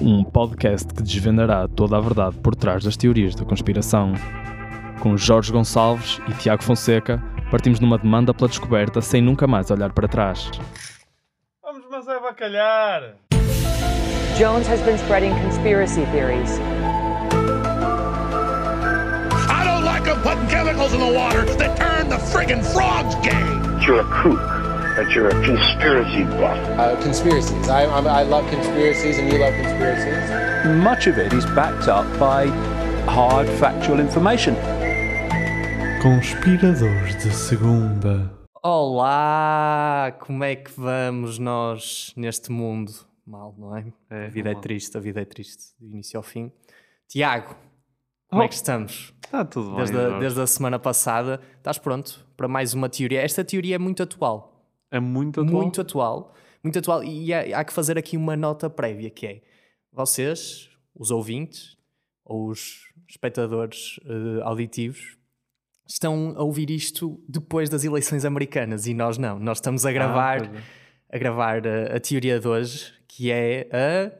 Um podcast que desvendará toda a verdade por trás das teorias da conspiração. Com Jorge Gonçalves e Tiago Fonseca, partimos numa demanda pela descoberta sem nunca mais olhar para trás. Vamos, mas é bacalhar! Jones has been spreading conspiracy theories. I don't like them putting chemicals in the water that turn the friggin' frogs gay! You're a kook. That you're a conspiracy buff. Conspiracies. I love conspiracies and you love conspiracies. Much of it is backed up by hard factual information. Conspiradores de segunda. Olá, como é que vamos nós neste mundo? Mal, não é? A vida é triste, a vida é triste, do início ao fim. Tiago, como é que estamos? Está tudo bem. Desde a semana passada, estás pronto para mais uma teoria? Esta teoria é muito atual. É muito atual. Muito atual. Muito atual. E há que fazer aqui uma nota prévia, que é: vocês, os ouvintes, ou os espectadores auditivos, estão a ouvir isto depois das eleições americanas e nós não. Nós estamos a gravar, a teoria de hoje, que é a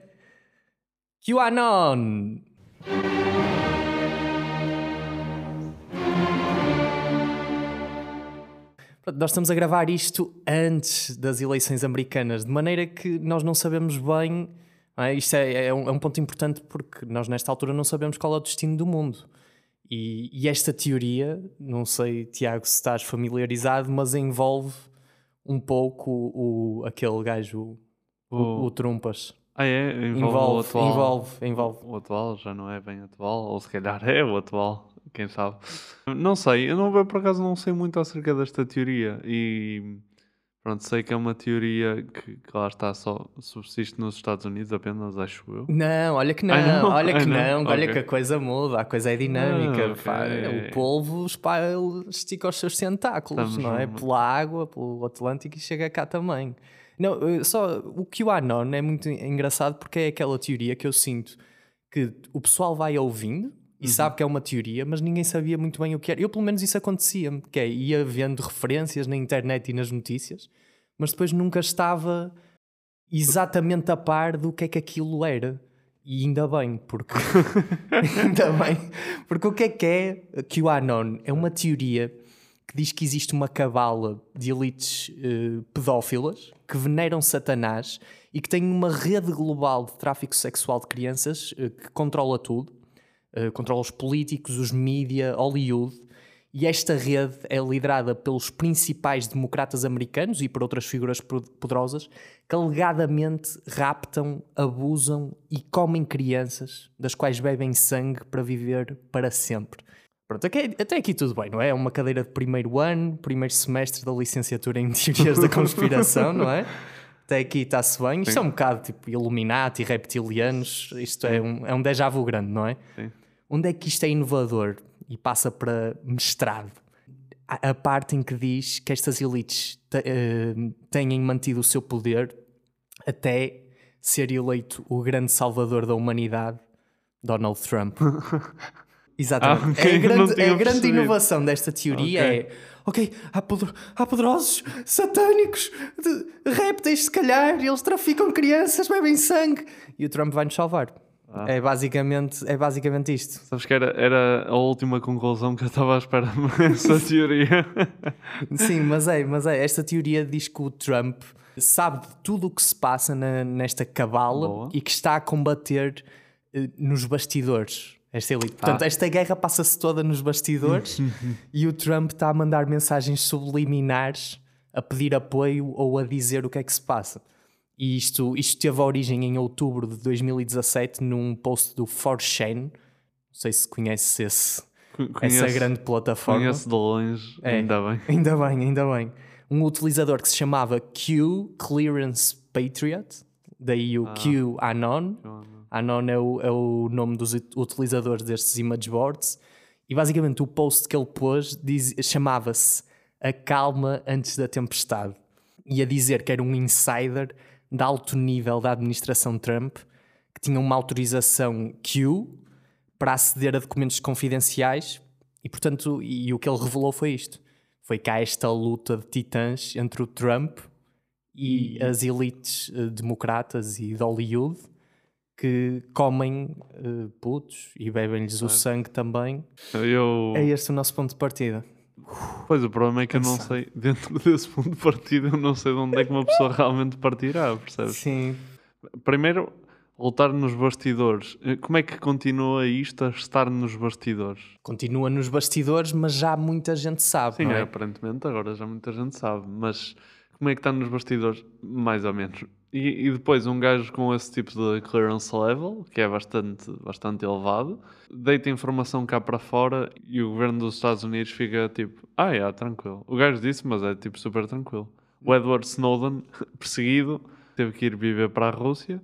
QAnon. Nós estamos a gravar isto antes das eleições americanas, de maneira que nós não sabemos bem, não é? Isto é um ponto importante, porque nós nesta altura não sabemos qual é o destino do mundo. E esta teoria, não sei, Tiago, se estás familiarizado, mas envolve um pouco aquele gajo, o Trumpas. Ah é? Envolve o atual. Envolve. O atual já não é bem atual, ou se calhar é o atual. Quem sabe? Não sei, eu por acaso não sei muito acerca desta teoria e pronto, sei que é uma teoria que lá está, só subsiste nos Estados Unidos apenas, acho eu. Não, olha que não, olha que a coisa muda, a coisa é dinâmica. O polvo estica os seus tentáculos, não é? Pela água, pelo Atlântico e chega cá também. Não, só o QAnon é muito engraçado porque é aquela teoria que eu sinto que o pessoal vai ouvindo e sabe que é uma teoria, mas ninguém sabia muito bem o que era. Eu, pelo menos, isso acontecia-me, que ia vendo referências na internet e nas notícias, mas depois nunca estava exatamente a par do que aquilo era. E ainda bem, porque... ainda bem. Porque o que é QAnon? É uma teoria que diz que existe uma cabala de elites pedófilas que veneram Satanás e que tem uma rede global de tráfico sexual de crianças que controla tudo. Controla os políticos, os mídia, Hollywood, e esta rede é liderada pelos principais democratas americanos e por outras figuras poderosas que alegadamente raptam, abusam e comem crianças, das quais bebem sangue para viver para sempre. Pronto, até aqui tudo bem, não é? É uma cadeira de primeiro ano, primeiro semestre da licenciatura em teorias da conspiração, não é? Até aqui está-se bem. Isto é um bocado tipo Illuminati, reptilianos, isto é um déjà vu grande, não é? Sim. Onde é que isto é inovador e passa para mestrado? A parte em que diz que estas elites têm mantido o seu poder até ser eleito o grande salvador da humanidade, Donald Trump. Exatamente. Okay. A grande inovação desta teoria há poderosos satânicos, répteis, se calhar, eles traficam crianças, bebem sangue e o Trump vai-nos salvar. É basicamente isto. Sabes que era a última conclusão que eu estava à espera dessa teoria. Sim, mas esta teoria diz que o Trump sabe de tudo o que se passa nesta cabala. Boa. E que está a combater nos bastidores esta elite. Portanto, esta guerra passa-se toda nos bastidores e o Trump está a mandar mensagens subliminares a pedir apoio ou a dizer o que é que se passa. E isto teve origem em outubro de 2017 num post do 4chan. Não sei se conheces essa grande plataforma. Conheço de longe, ainda bem. Ainda bem. Um utilizador que se chamava Q Clearance Patriot, daí o QAnon. Anon é o nome dos utilizadores destes image boards. E basicamente o post que ele pôs chamava-se A Calma Antes da Tempestade. E a dizer que era um insider de alto nível da administração Trump, que tinha uma autorização Q para aceder a documentos confidenciais. E portanto, e o que ele revelou foi isto. Foi que há esta luta de titãs entre o Trump e as elites democratas e de Hollywood, que comem putos e bebem-lhes o sangue também. É este o nosso ponto de partida. Pois, o problema é que eu não sei, dentro desse ponto de partida, eu não sei de onde é que uma pessoa realmente partirá, percebes? Sim. Primeiro, lutar nos bastidores. Como é que continua isto a estar nos bastidores? Continua nos bastidores, mas já muita gente sabe, sim, não é? Aparentemente agora já muita gente sabe, mas como é que está nos bastidores? Mais ou menos. E depois um gajo com esse tipo de clearance level, que é bastante elevado, deita informação cá para fora e o governo dos Estados Unidos fica tipo, tranquilo. O gajo disse, mas é tipo super tranquilo. O Edward Snowden, perseguido, teve que ir viver para a Rússia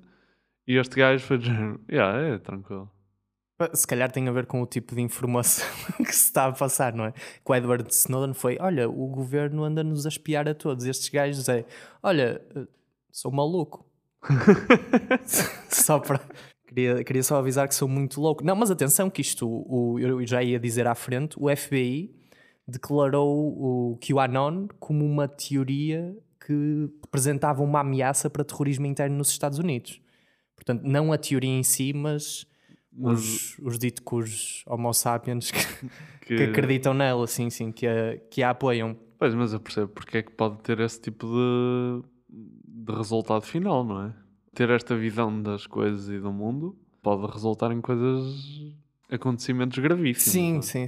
e este gajo foi dizendo, é tranquilo. Se calhar tem a ver com o tipo de informação que se está a passar, não é? Que o Edward Snowden foi, olha, o governo anda-nos a espiar a todos. Estes gajos é, olha... Sou maluco. Só para... Queria só avisar que sou muito louco. Não, mas atenção que isto, eu já ia dizer à frente, o FBI declarou o QAnon como uma teoria que representava uma ameaça para terrorismo interno nos Estados Unidos. Portanto, não a teoria em si, mas... os ditos homo sapiens que acreditam nela, sim, que a apoiam. Pois, mas eu percebo porque é que pode ter esse tipo de resultado final, não é? Ter esta visão das coisas e do mundo pode resultar em acontecimentos gravíssimos. Sim.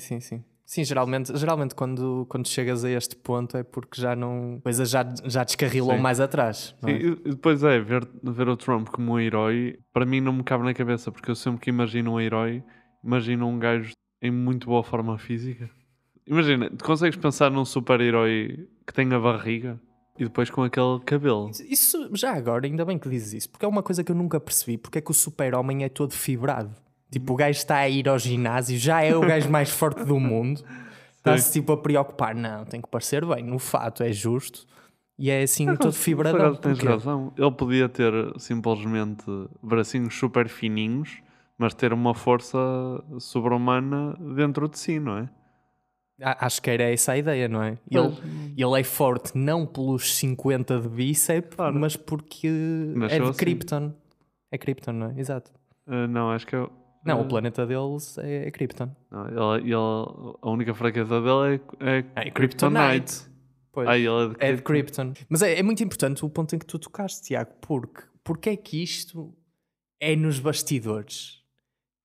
Sim, geralmente quando chegas a este ponto é porque já não... coisa já descarrilou mais atrás. Não é? Sim, e depois ver o Trump como um herói, para mim não me cabe na cabeça, porque eu sempre que imagino um herói, imagino um gajo em muito boa forma física. Imagina, consegues pensar num super-herói que tem a barriga? E depois com aquele cabelo. Isso, já agora, ainda bem que dizes isso, porque é uma coisa que eu nunca percebi. Porque é que o super-homem é todo fibrado? Tipo, o gajo está a ir ao ginásio, já é o gajo mais forte do mundo. Está-se tipo a preocupar. Não, tem que parecer bem. O fato é justo. E é assim, todo fibradão. Tens razão. Ele podia ter simplesmente bracinhos super fininhos, mas ter uma força sobre-humana dentro de si, não é? Acho que era essa a ideia, não é? Ele é forte não pelos 50 de bíceps, claro, mas porque nasceu é de Krypton. Assim. É Krypton, não é? Exato. Não, acho que... Não, o planeta deles é Krypton. Não, a única fraqueza dele é Kryptonite. Pois, é de Krypton. Mas é muito importante o ponto em que tu tocaste, Tiago, porque é que isto é nos bastidores?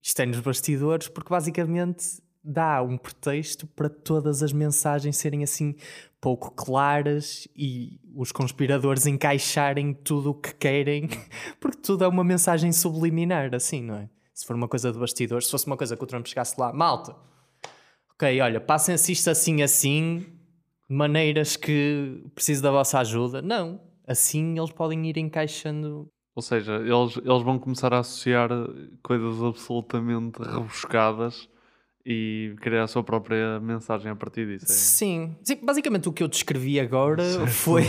Isto é nos bastidores porque basicamente... dá um pretexto para todas as mensagens serem assim pouco claras e os conspiradores encaixarem tudo o que querem, porque tudo é uma mensagem subliminar, assim, não é? Se for uma coisa de bastidores, se fosse uma coisa que o Trump chegasse lá, malta, ok, olha, passem-se isto assim, de maneiras que preciso da vossa ajuda. Não, assim eles podem ir encaixando... Ou seja, eles vão começar a associar coisas absolutamente rebuscadas e criar a sua própria mensagem a partir disso. É? Sim, basicamente o que eu descrevi agora foi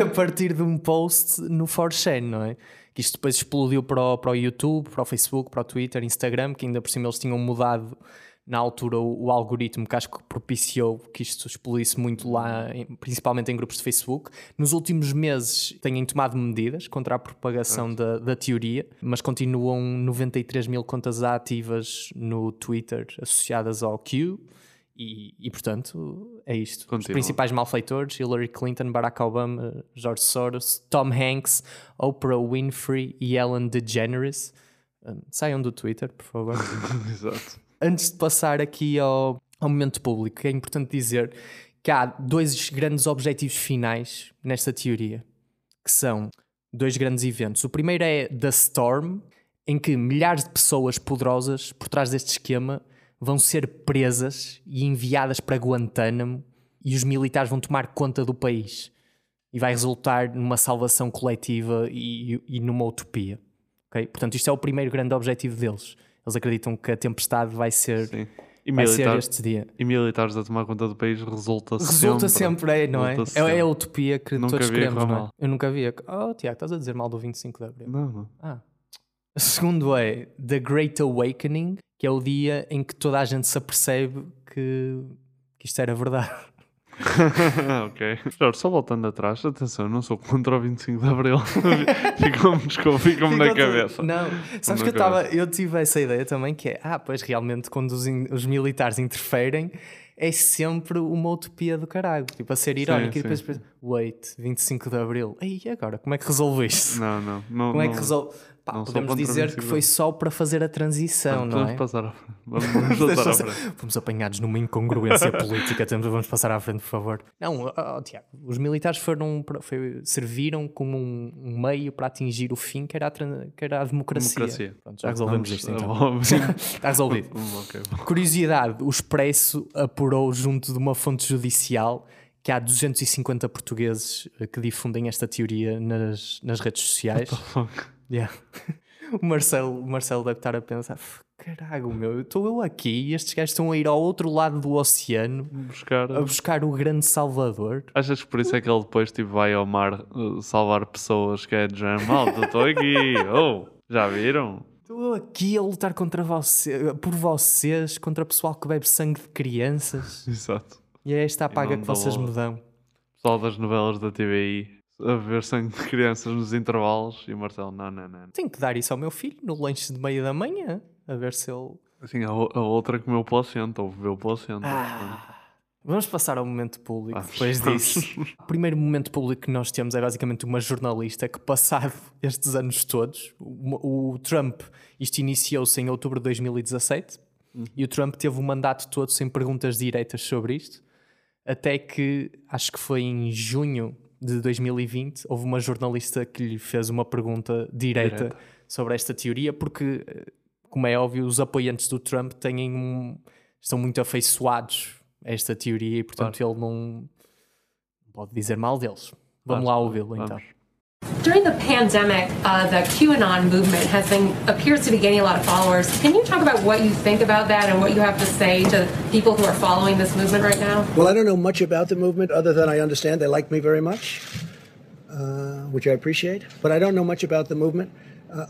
a partir de um post no 4chan, não é? Que isto depois explodiu para o YouTube, para o Facebook, para o Twitter, Instagram, que ainda por cima eles tinham mudado na altura o algoritmo, que acho que propiciou que isto explodisse muito lá, principalmente em grupos de Facebook. Nos últimos meses têm tomado medidas contra a propagação da teoria, mas continuam 93 mil contas ativas no Twitter associadas ao Q e portanto é isto. Continua. Os principais malfeitores: Hillary Clinton, Barack Obama, George Soros, Tom Hanks, Oprah Winfrey e Ellen DeGeneres. Saiam do Twitter, por favor. Exato. Antes de passar aqui ao momento público, é importante dizer que há dois grandes objetivos finais nesta teoria, que são dois grandes eventos. O primeiro é The Storm, em que milhares de pessoas poderosas por trás deste esquema vão ser presas e enviadas para Guantánamo e os militares vão tomar conta do país e vai resultar numa salvação coletiva e numa utopia. Okay? Portanto, isto é o primeiro grande objetivo deles. Eles acreditam que a tempestade vai ser este dia. E militares a tomar conta do país resulta sempre, não é? É a utopia que nunca todos queremos, não é? Eu nunca via. Oh, Tiago, estás a dizer mal do 25 de Abril. Não. O segundo é The Great Awakening, que é o dia em que toda a gente se apercebe que isto era verdade. Ok. Jorge, só voltando atrás, atenção, eu não sou contra o 25 de Abril. Ficou-me na cabeça. Não, sabes que eu tive essa ideia também, que é, pois realmente quando os militares interferem, é sempre uma utopia do caralho. Tipo, a ser irónico. E depois, wait, 25 de Abril. E agora, como é que resolve isto? Como é que resolve? Podemos dizer que foi só para fazer a transição, não é? Vamos apanhados numa incongruência política. Vamos passar à frente, por favor. Não, Tiago, os militares serviram como um meio para atingir o fim, que era a democracia. Pronto, já resolvemos isto, então. Está resolvido. Curiosidade, o Expresso apurou junto de uma fonte judicial que há 250 portugueses que difundem esta teoria nas redes sociais. Yeah. O Marcelo deve estar a pensar, caralho, meu, estou eu aqui e estes gajos estão a ir ao outro lado do oceano a buscar o grande salvador. Achas que por isso é que ele depois vai ao mar salvar pessoas, que é de malta, estou aqui, já viram? Estou aqui a lutar por vocês, contra o pessoal que bebe sangue de crianças. Exato. E é esta a paga que vocês me dão. Pessoal das novelas da TVI a ver sangue de crianças nos intervalos. E o Marcelo, não. Tenho que dar isso ao meu filho no lanche de meio da manhã, a ver se ele... Assim, a outra comeu o placenta, ou bebeu o placenta. Vamos passar ao momento público depois disso. O primeiro momento público que nós temos é basicamente uma jornalista que, passado estes anos todos, o Trump, isto iniciou-se em outubro de 2017, e o Trump teve o mandato todo sem perguntas diretas sobre isto, até que, acho que foi em junho de 2020, houve uma jornalista que lhe fez uma pergunta direta sobre esta teoria, porque, como é óbvio, os apoiantes do Trump estão muito afeiçoados a esta teoria e, portanto, ele não pode dizer mal deles. Vamos lá ouvi-lo, então. During the pandemic, the QAnon movement appears to be gaining a lot of followers. Can you talk about what you think about that and what you have to say to people who are following this movement right now? Well, I don't know much about the movement other than I understand they like me very much, which I appreciate. But I don't know much about the movement.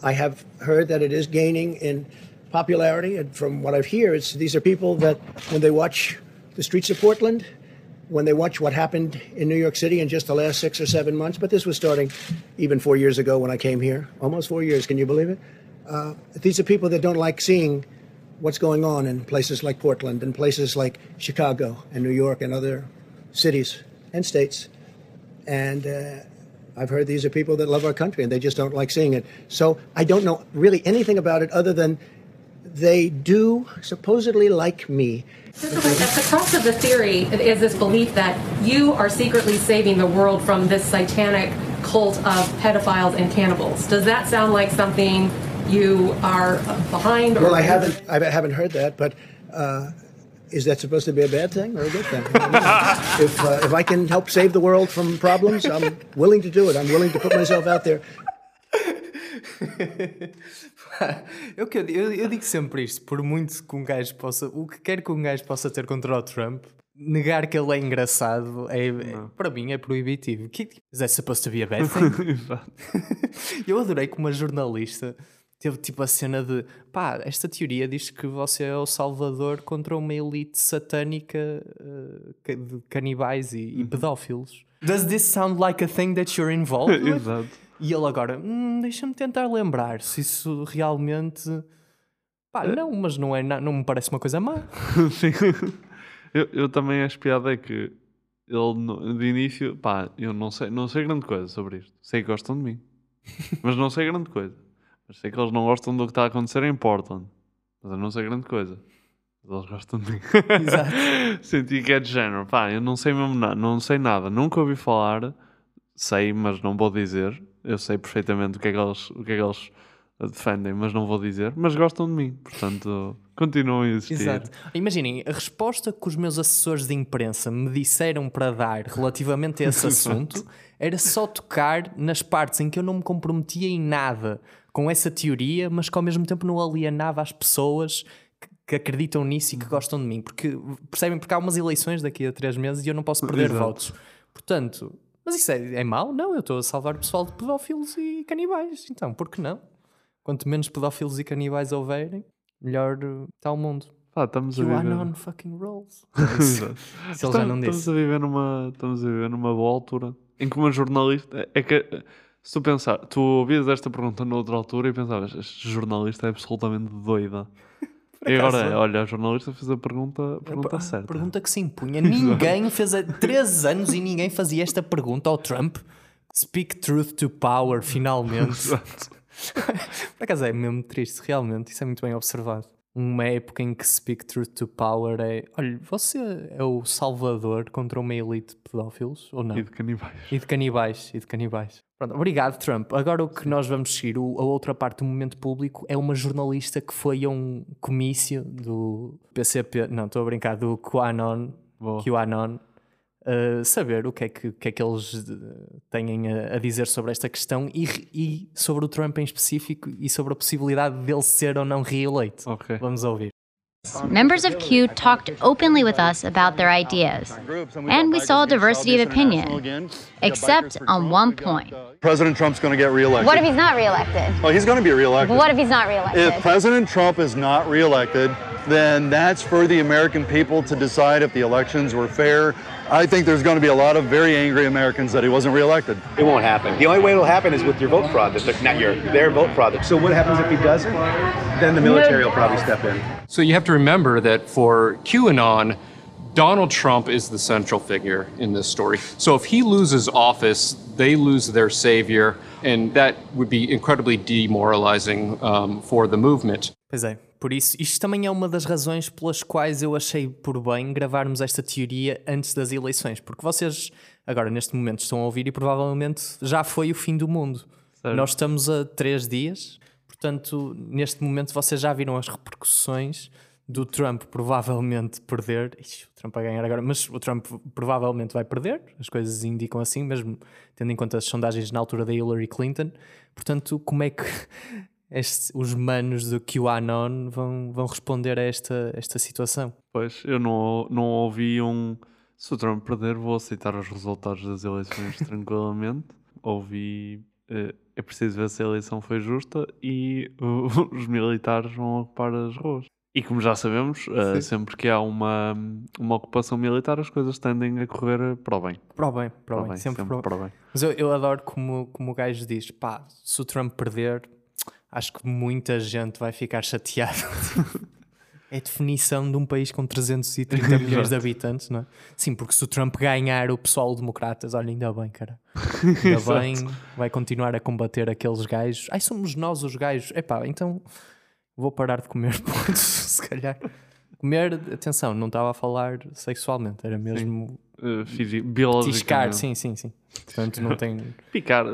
I have heard that it is gaining in popularity, and from what I hear, these are people that when they watch the streets of Portland, when they watch what happened in New York City in just the last 6 or 7 months, but this was starting even 4 years ago when I came here, almost 4 years, can you believe it? These are people that don't like seeing what's going on in places like Portland and places like Chicago and New York and other cities and states. And I've heard these are people that love our country and they just don't like seeing it. So I don't know really anything about it other than they do supposedly like me. At the crux of the theory is this belief that you are secretly saving the world from this satanic cult of pedophiles and cannibals. Does that sound like something you are behind? Well, I haven't heard that, but is that supposed to be a bad thing or a good thing? If I can help save the world from problems, I'm willing to do it. I'm willing to put myself out there. Eu digo sempre isto, por muito que um gajo possa, o que quer que um gajo possa ter contra o Trump, negar que ele é engraçado para mim é proibitivo. Is that supposed to be a bad thing? Eu adorei que uma jornalista teve tipo a cena de esta teoria diz que você é o salvador contra uma elite satânica de canibais e pedófilos. Does this sound like a thing that you're involved with? Exato. E ele agora, deixa-me tentar lembrar se isso realmente... não, mas não me parece uma coisa má. Sim. Eu também acho piada é que ele, de início, eu não sei grande coisa sobre isto. Sei que gostam de mim, mas não sei grande coisa. Mas sei que eles não gostam do que está a acontecer em Portland, mas eu não sei grande coisa. Eles gostam de mim. Exato. Senti que é de género. Eu não sei mesmo nada, não sei nada. Nunca ouvi falar, sei, mas não vou dizer... Eu sei perfeitamente o que é que eles defendem, mas não vou dizer. Mas gostam de mim, portanto, continuam a existir. Exato. Imaginem, a resposta que os meus assessores de imprensa me disseram para dar relativamente a esse assunto era só tocar nas partes em que eu não me comprometia em nada com essa teoria, mas que ao mesmo tempo não alienava as pessoas que acreditam nisso e que gostam de mim. Porque, percebem, porque há umas eleições daqui a 3 meses e eu não posso perder votos. Portanto... Mas isso é mau? Não, eu estou a salvar o pessoal de pedófilos e canibais. Então, por que não? Quanto menos pedófilos e canibais houverem, melhor está o mundo. Pá, estamos a viver... QAnon fucking rolls. Se ele já não disse. Estamos a viver numa boa altura em que uma jornalista... É que, se tu pensar, tu ouvias esta pergunta noutra altura e pensavas, este jornalista é absolutamente doida. E agora, olha, a jornalista fez a pergunta certa. Pergunta que se impunha. Ninguém fez há 13 anos e ninguém fazia esta pergunta ao Trump. Speak truth to power, finalmente. Por acaso é mesmo triste, realmente. Isso é muito bem observado. Uma época em que speak truth to power é... Olha, você é o salvador contra uma elite de pedófilos, ou não? E de canibais. Pronto, obrigado, Trump. Agora o que nós vamos seguir, a outra parte do momento público, é uma jornalista que foi a um comício do PCP... Não, estou a brincar, do QAnon. Saber o que é que eles têm a dizer sobre esta questão e sobre o Trump em específico e sobre a possibilidade dele ser ou não reeleito. Okay. Vamos ouvir. Members of Q talked openly with us about their ideas, and we saw a diversity of opinion, except on one point. President Trump's going to get reelected. What if he's not reelected? Well, he's going to be reelected. What if he's not reelected? If President Trump is not reelected, then that's for the American people to decide if the elections were fair. I think there's going to be a lot of very angry Americans that he wasn't reelected. It won't happen. The only way it'll happen is with your vote fraud, their vote fraud. So what happens if he doesn't? Then the military will probably step in. So you have to remember that for QAnon, Donald Trump is the central figure in this story. So if he loses office, they lose their savior, and that would be incredibly demoralizing for the movement. Pois é. Por isso, isto também é uma das razões pelas quais eu achei por bem gravarmos esta teoria antes das eleições, porque vocês agora neste momento estão a ouvir e provavelmente já foi o fim do mundo. Sério? Nós estamos a 3 dias, portanto neste momento vocês já viram as repercussões do Trump provavelmente perder. Ixi, o Trump a ganhar agora, mas o Trump provavelmente vai perder, as coisas indicam assim, mesmo tendo em conta as sondagens na altura da Hillary Clinton. Portanto, como é que... os manos do QAnon vão responder a esta situação. Pois, eu não ouvi se o Trump perder, vou aceitar os resultados das eleições tranquilamente. Ouvi, é preciso ver se a eleição foi justa e os militares vão ocupar as ruas. E como já sabemos, sempre que há uma ocupação militar, as coisas tendem a correr para o bem. Para o bem. Sempre para o bem. Mas eu adoro como o gajo diz, pá, se o Trump perder... Acho que muita gente vai ficar chateada. É a definição de um país com 330 milhões de habitantes, não é? Sim, porque se o Trump ganhar, o pessoal democratas, olha, ainda bem, cara. Ainda bem, vai continuar a combater aqueles gajos. Ai, somos nós os gajos. Epá, então vou parar de comer pontos, se calhar. Comer, atenção, não estava a falar sexualmente, era mesmo... Tiscar, sim. Portanto, não tem... Picar.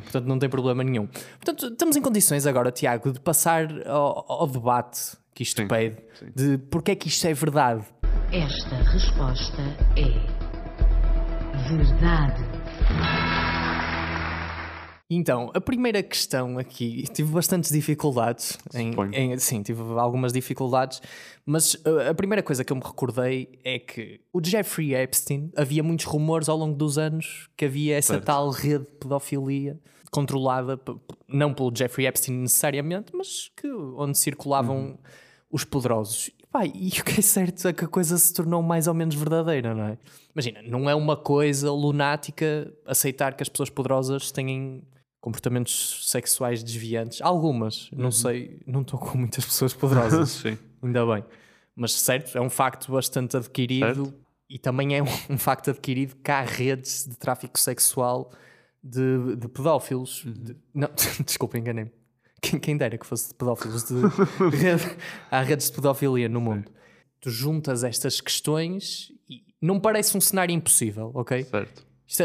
Portanto, não tem problema nenhum. Portanto, estamos em condições agora, Tiago, de passar ao debate que isto pede, de porque é que isto é verdade. Esta resposta é verdade. Então, a primeira questão aqui, tive bastantes dificuldades. Tive algumas dificuldades, mas a primeira coisa que eu me recordei é que o Jeffrey Epstein, havia muitos rumores ao longo dos anos que havia essa tal rede de pedofilia controlada, não pelo Jeffrey Epstein necessariamente, mas que onde circulavam os poderosos. E o que é certo é que a coisa se tornou mais ou menos verdadeira, não é? Imagina, não é uma coisa lunática aceitar que as pessoas poderosas têm comportamentos sexuais desviantes. Algumas, não sei, não estou com muitas pessoas poderosas, sim. Ainda bem. Mas certo, é um facto bastante adquirido e também é um facto adquirido que há redes de tráfico sexual de pedófilos. Não, desculpa, enganei-me. Quem dera que fosse de pedófilos. Há redes de pedofilia no mundo. Certo. Tu juntas estas questões e não parece um cenário impossível, ok? Certo.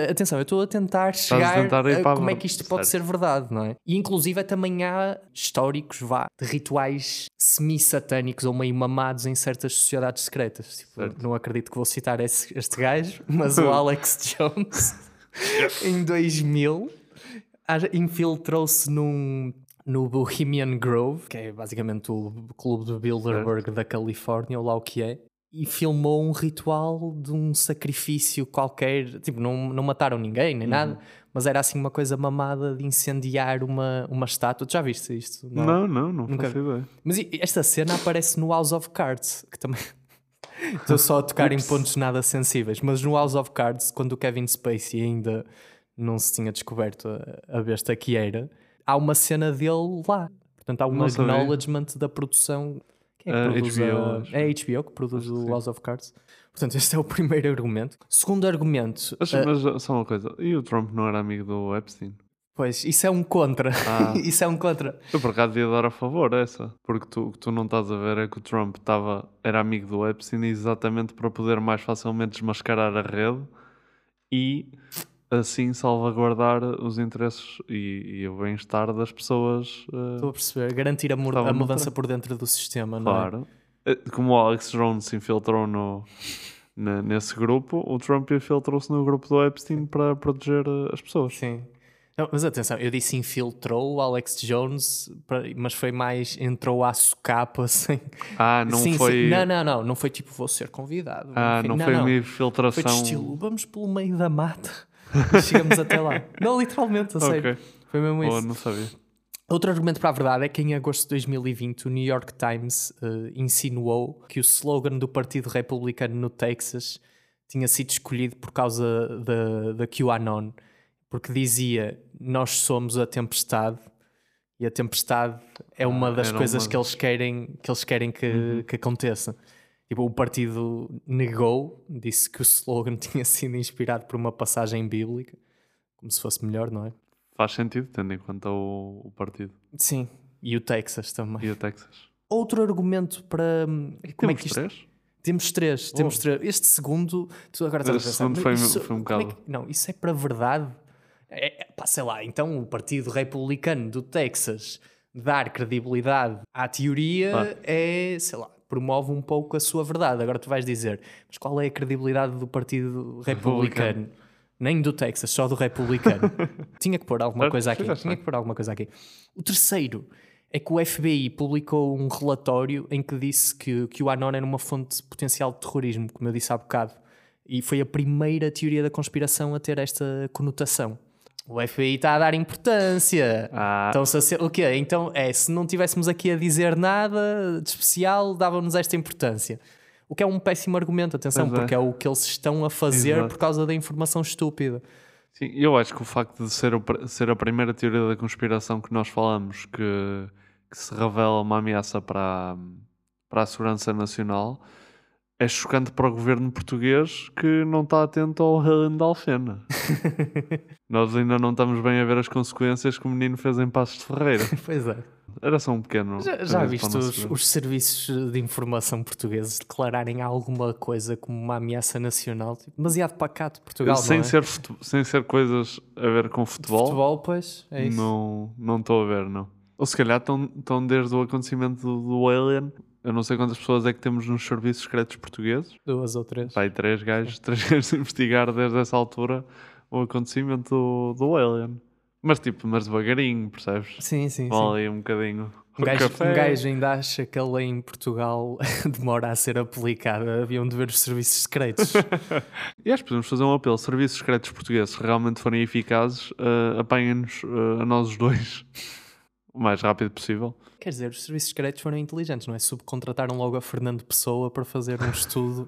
Atenção, eu estou a tentar chegar a como é que isto pode ser verdade, não é? E inclusive também há históricos, de rituais semi-satânicos ou meio mamados em certas sociedades secretas. Tipo, não acredito que vou citar este gajo, mas o Alex Jones, em 2000, infiltrou-se no Bohemian Grove, que é basicamente o clube do Bilderberg da Califórnia, ou lá o que é, e filmou um ritual de um sacrifício qualquer. Tipo, não mataram ninguém, nem nada, mas era assim uma coisa mamada de incendiar uma estátua. Tu já viste isto? Não, não nunca vi. Mas esta cena aparece no House of Cards, que também... Estou só a tocar em pontos nada sensíveis, mas no House of Cards, quando o Kevin Spacey ainda não se tinha descoberto a besta que era, há uma cena dele lá. Portanto, há um acknowledgement da produção. Quem é que produz? HBO, é a HBO que produz o House of Cards. Portanto, este é o primeiro argumento. Segundo argumento... Mas só uma coisa. E o Trump não era amigo do Epstein? Pois, isso é um contra. Isso é um contra. Eu por acaso ia dar a favor essa. Porque o que tu não estás a ver é que o Trump era amigo do Epstein exatamente para poder mais facilmente desmascarar a rede e assim salvaguardar os interesses e o bem-estar das pessoas. Estou a perceber. Garantir a mudança por dentro do sistema, não é? Claro. Como o Alex Jones se infiltrou nesse grupo, o Trump infiltrou-se no grupo do Epstein para proteger as pessoas. Sim. Não, mas atenção, eu disse infiltrou o Alex Jones, mas foi mais entrou à socapa, assim. Sim. Não foi tipo vou ser convidado. Não foi uma infiltração. Foi de estilo, vamos pelo meio da mata e chegamos até lá. Não, literalmente, a sério. Okay. Foi mesmo isso. Não sabia. Outro argumento para a verdade é que em agosto de 2020 o New York Times insinuou que o slogan do Partido Republicano no Texas tinha sido escolhido por causa da QAnon, porque dizia, nós somos a tempestade, e a tempestade é uma das coisas que eles querem que aconteça. Tipo, o partido negou, disse que o slogan tinha sido inspirado por uma passagem bíblica, como se fosse melhor, não é? Faz sentido, tendo em conta o partido. Sim, e o Texas também. Outro argumento para... Temos três. Este segundo... Tu agora estás a pensar, foi um bocado... Não, isso é para verdade... sei lá, então o Partido Republicano do Texas dar credibilidade à teoria promove um pouco a sua verdade. Agora tu vais dizer, mas qual é a credibilidade do Partido Republicano? Nem do Texas, só do Republicano. Tinha que pôr alguma coisa aqui. O terceiro é que o FBI publicou um relatório em que disse que o Anon era uma fonte potencial de terrorismo, como eu disse há bocado, e foi a primeira teoria da conspiração a ter esta conotação. O FBI está a dar importância. Então, se não tivéssemos aqui a dizer nada de especial, davam-nos esta importância. O que é um péssimo argumento, atenção, porque é o que eles estão a fazer por causa da informação estúpida. Sim, eu acho que o facto de ser a primeira teoria da conspiração que nós falamos que se revela uma ameaça para a segurança nacional é chocante para o governo português, que não está atento ao Helen da Alfena. Nós ainda não estamos bem a ver as consequências que o menino fez em Passos de Ferreira. Pois é. Era só um pequeno... Já viste os serviços de informação portugueses declararem alguma coisa como uma ameaça nacional? Tipo, demasiado pacato Portugal, não é? Sem ser coisas a ver com futebol. Pois, é isso. Não estou a ver, não. Ou se calhar estão desde o acontecimento do Alien... Eu não sei quantas pessoas é que temos nos serviços secretos portugueses. 2 ou 3. Pai, 3 gajos a investigar desde essa altura o acontecimento do Alien. Mas tipo, devagarinho, percebes? Sim. Olha aí um bocadinho. Um gajo ainda acha que a lei em Portugal demora a ser aplicada. Haviam de ver os serviços secretos. E acho que podemos fazer um apelo. Serviços secretos portugueses, se realmente forem eficazes, apanhem-nos a nós os dois. O mais rápido possível. Quer dizer, os serviços secretos foram inteligentes, não é? Subcontrataram logo a Fernando Pessoa para fazer um estudo.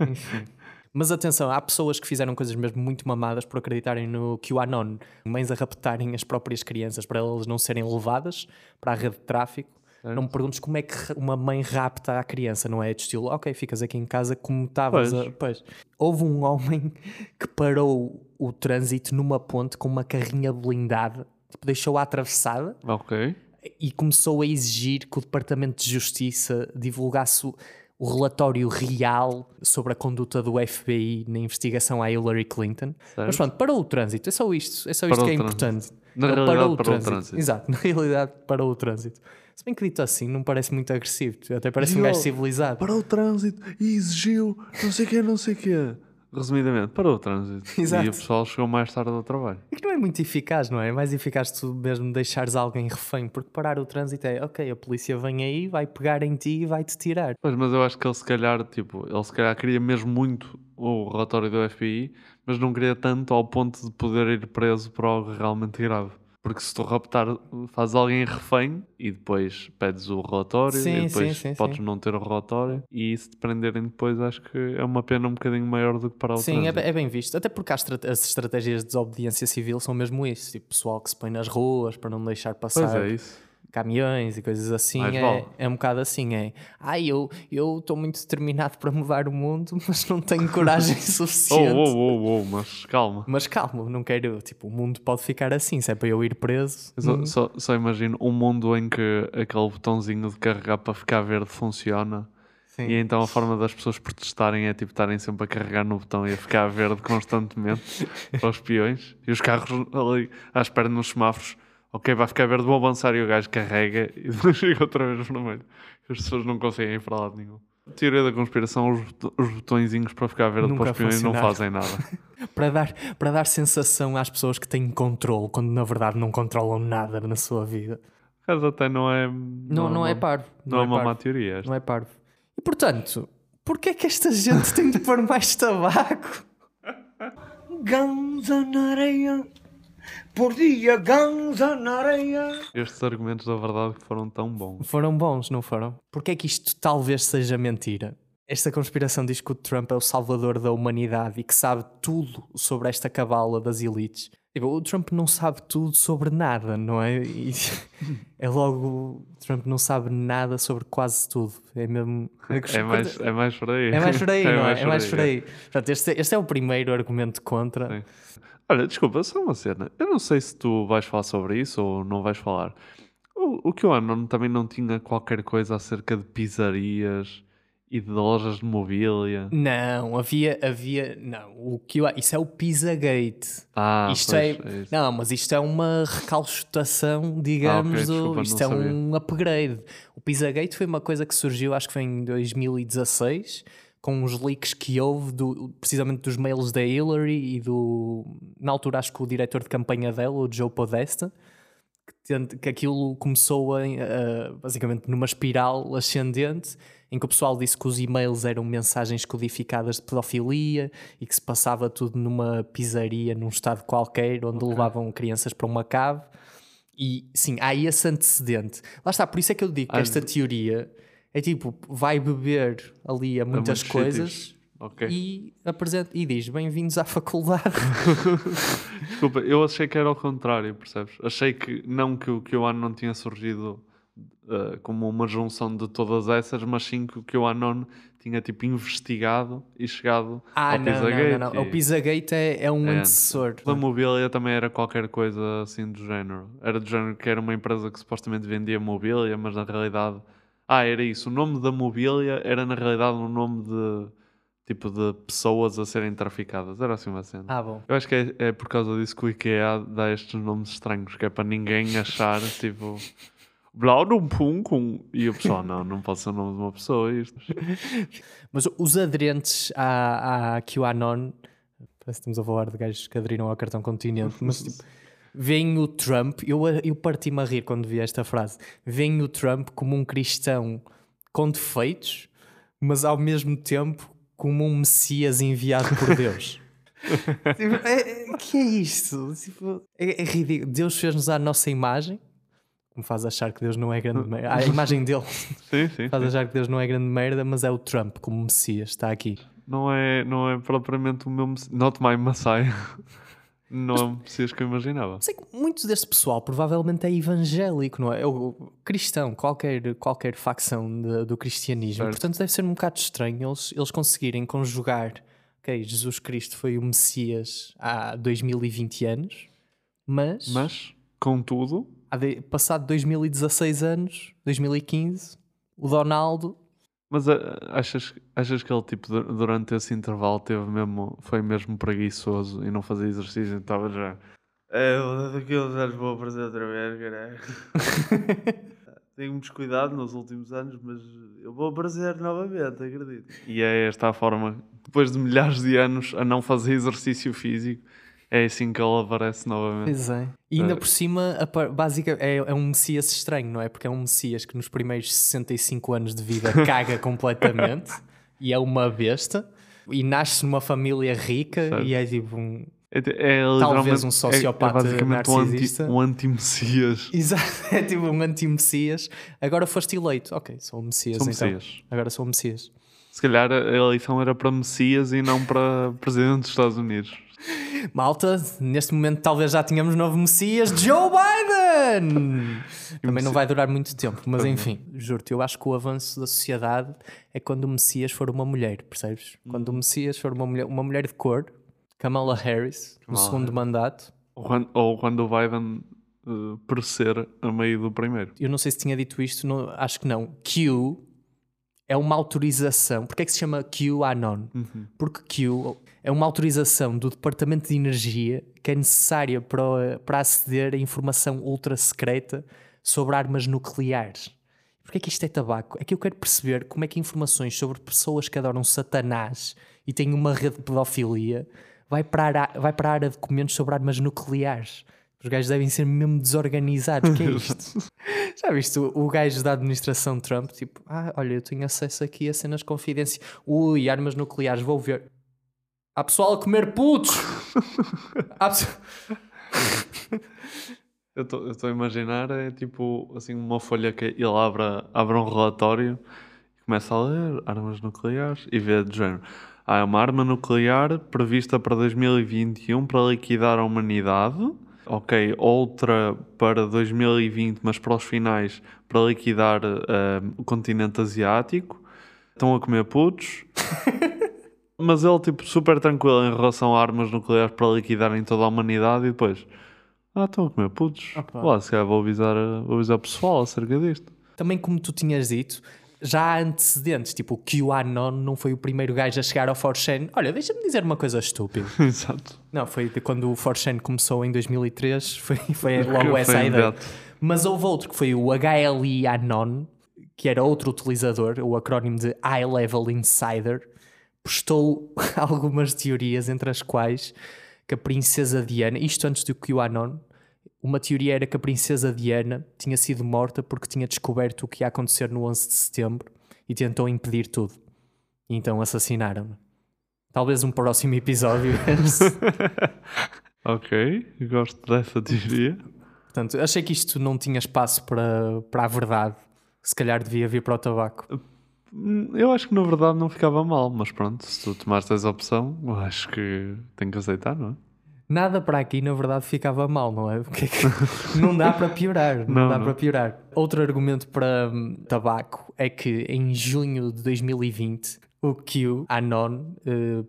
Enfim. Mas atenção, há pessoas que fizeram coisas mesmo muito mamadas por acreditarem no QAnon. Mães a raptarem as próprias crianças para elas não serem levadas para a rede de tráfico. Não me perguntes como é que uma mãe rapta a criança, não é? De estilo, ok, ficas aqui em casa como estavas. Pois. Houve um homem que parou o trânsito numa ponte com uma carrinha blindada. Deixou-a atravessada e começou a exigir que o Departamento de Justiça divulgasse o relatório real sobre a conduta do FBI na investigação à Hillary Clinton. Certo. Mas pronto, parou o trânsito, é só isto que é importante. Parou o trânsito. Exato, na realidade parou o trânsito. Se bem que dito assim, não parece muito agressivo, até parece um gajo civilizado. Parou o trânsito e exigiu não sei o quê. Resumidamente, parou o trânsito. Exato. E o pessoal chegou mais tarde ao trabalho. É que não é muito eficaz, não é? É mais eficaz tu mesmo deixares alguém refém, porque parar o trânsito é, ok, a polícia vem aí, vai pegar em ti e vai-te tirar. Mas eu acho que ele se calhar queria mesmo muito o relatório do FBI, mas não queria tanto ao ponto de poder ir preso por algo realmente grave. Porque se tu raptar, fazes alguém refém e depois pedes o relatório, sim, e depois podes não ter o relatório, e se te prenderem depois, acho que é uma pena um bocadinho maior do que para o trânsito. É bem visto. Até porque as estratégias de desobediência civil são mesmo isso. Tipo, pessoal que se põe nas ruas para não deixar passar caminhões e coisas assim. É um bocado assim, é. Eu estou muito determinado para mudar o mundo, mas não tenho coragem suficiente. Mas calma, não quero, tipo, o mundo pode ficar assim, se é para eu ir preso. Só imagino um mundo em que aquele botãozinho de carregar para ficar verde funciona. Sim. E então a forma das pessoas protestarem é tipo estarem sempre a carregar no botão e a ficar verde constantemente para os peões. E os carros ali à espera nos semáforos. Ok, vai ficar verde, vou avançar, e o gajo carrega e depois chega outra vez vermelho. As pessoas não conseguem ir para lado nenhum. Teoria da conspiração, os botõezinhos para ficar verde nunca para os peões não fazem nada. para dar sensação às pessoas que têm controle, quando na verdade não controlam nada na sua vida. Mas até não é... Não é parvo. Não é uma má teoria esta. Não é parvo. E portanto, porquê é que esta gente tem de pôr mais tabaco? Ganza na areia... Por dia, ganza na areia. Estes argumentos da verdade foram tão bons. Foram bons, não foram? Porque é que isto talvez seja mentira? Esta conspiração diz que o Trump é o salvador da humanidade e que sabe tudo sobre esta cabala das elites. O Trump não sabe tudo sobre nada, não é? E é logo... Trump não sabe nada sobre quase tudo. É mesmo... É mais por aí. É mais por aí. Portanto, este é o primeiro argumento contra... Sim. Olha, desculpa, só uma cena. Eu não sei se tu vais falar sobre isso ou não vais falar. O QAnon também não tinha qualquer coisa acerca de pizzarias e de lojas de mobília? Não, havia... Não, o QAnon, isso é o Pizzagate. Isto é isso. Não, mas isto é uma recalchutação, digamos, isto é um upgrade. O Pizzagate foi uma coisa que surgiu, acho que foi em 2016... com os leaks que houve, precisamente dos mails da Hillary e na altura acho que o diretor de campanha dela, o Joe Podesta, que aquilo começou basicamente numa espiral ascendente, em que o pessoal disse que os e-mails eram mensagens codificadas de pedofilia e que se passava tudo numa pizzaria, num estado qualquer, onde levavam crianças para uma cave. E sim, há esse antecedente. Lá está, por isso é que eu digo que esta teoria... É tipo, vai beber ali a muitas coisas e apresenta e diz, bem-vindos à faculdade. Desculpa, eu achei que era ao contrário, percebes? Achei que o QAnon não tinha surgido como uma junção de todas essas, mas sim que o QAnon tinha tipo investigado e chegado ao Pizzagate. Não. O Pizzagate é um antecessor. A mobília também era qualquer coisa assim do género. Era do género que era uma empresa que supostamente vendia mobília, mas na realidade... era isso. O nome da mobília era, na realidade, um nome de pessoas a serem traficadas. Era assim uma cena. Bom. Eu acho que é por causa disso que o IKEA dá estes nomes estranhos, que é para ninguém achar, tipo... E o pessoal, não pode ser o nome de uma pessoa, isto. Mas os aderentes à QAnon... Parece que estamos a falar de gajos que aderiram ao cartão Continente, mas tipo... Vem o Trump, eu parti-me a rir quando vi esta frase, vem o Trump como um cristão com defeitos, mas ao mesmo tempo como um Messias enviado por Deus. Que é isto? É ridículo. Deus fez-nos à nossa imagem, que me faz achar que Deus não é grande merda. A imagem dele sim, faz achar que Deus não é grande merda, mas é o Trump como Messias, está aqui. Não é propriamente o meu Messias. Not my Messiah. Não precisas que eu imaginava. Sei que muitos deste pessoal provavelmente é evangélico, não é? É o cristão, qualquer facção do cristianismo. Certo. Portanto, deve ser um bocado estranho eles conseguirem conjugar que Jesus Cristo foi o Messias há 2020 anos, mas contudo, passado 2016 anos, 2015, o Donaldo... Mas achas que ele, tipo, durante esse intervalo foi mesmo preguiçoso e não fazia exercício, estava já... Daquilo já lhes vou aparecer outra vez, caralho. Tenho-me descuidado nos últimos anos, mas eu vou aparecer novamente, acredito. E é esta a forma, depois de milhares de anos a não fazer exercício físico, é assim que ele aparece novamente. Pois é. E ainda por cima, basicamente, é um Messias estranho, não é? Porque é um Messias que nos primeiros 65 anos de vida caga completamente e é uma besta. e nasce numa família rica, certo. E é tipo um... talvez um sociopata narcisista. Um anti-messias. Exato, é tipo um anti-messias. Agora foste eleito. Ok, sou o messias, então. Messias. Agora sou o messias. Se calhar a eleição era para messias e não para presidente dos Estados Unidos. Malta, neste momento talvez já tenhamos novo messias, Joe Biden! Também não vai durar muito tempo, mas enfim, juro-te, eu acho que o avanço da sociedade é quando o messias for uma mulher, percebes? Quando o messias for uma mulher de cor, Kamala Harris, no segundo mandato. Ou quando o Biden perecer a meio do primeiro. Eu não sei se tinha dito isto, não, acho que não. Q é uma autorização. Porquê é que se chama QAnon? Porque Q é uma autorização do Departamento de Energia que é necessária para aceder a informação ultra secreta sobre armas nucleares. Porquê é que isto é tabaco? É que eu quero perceber como é que informações sobre pessoas que adoram Satanás e têm uma rede de pedofilia vai para a área de documentos sobre armas nucleares. Os gajos devem ser mesmo desorganizados. O que é isto? Já viste o gajo da administração Trump? Tipo, olha, eu tenho acesso aqui a cenas confidenciais. Ui, armas nucleares, vou ver. Há pessoal a comer putos! Eu estou a imaginar, é tipo, assim, uma folha que ele abre um relatório e começa a ler armas nucleares e vê de género. Há uma arma nuclear prevista para 2021 para liquidar a humanidade. Ok, outra para 2020, mas para os finais, para liquidar o continente asiático. Estão a comer putos. Mas ele, tipo, super tranquilo em relação a armas nucleares para liquidarem toda a humanidade. E depois, estão a comer putos. Se calhar vou avisar o pessoal acerca disto. Também, como tu tinhas dito, já há antecedentes. Tipo, o QAnon não foi o primeiro gajo a chegar ao 4chan. Olha, deixa-me dizer uma coisa estúpida. Exato. Não, foi quando o 4chan começou em 2003. Foi logo essa a ideia. Mas houve outro que foi o HLIAnon, que era outro utilizador, o acrónimo de High Level Insider, postou algumas teorias, entre as quais que a princesa Diana... Isto antes do QAnon. Uma teoria era que a princesa Diana tinha sido morta porque tinha descoberto o que ia acontecer no 11 de setembro e tentou impedir tudo. E então assassinaram-me. Talvez um próximo episódio. Ok, gosto dessa teoria. Portanto, achei que isto não tinha espaço para a verdade. Se calhar devia vir para o tabaco. Eu acho que na verdade não ficava mal, mas pronto, se tu tomaste essa opção, eu acho que tenho que aceitar, não é? Nada para aqui, na verdade, ficava mal, não é? Porque não dá para piorar. Não dá para piorar. Outro argumento para tabaco é que em junho de 2020, o QAnon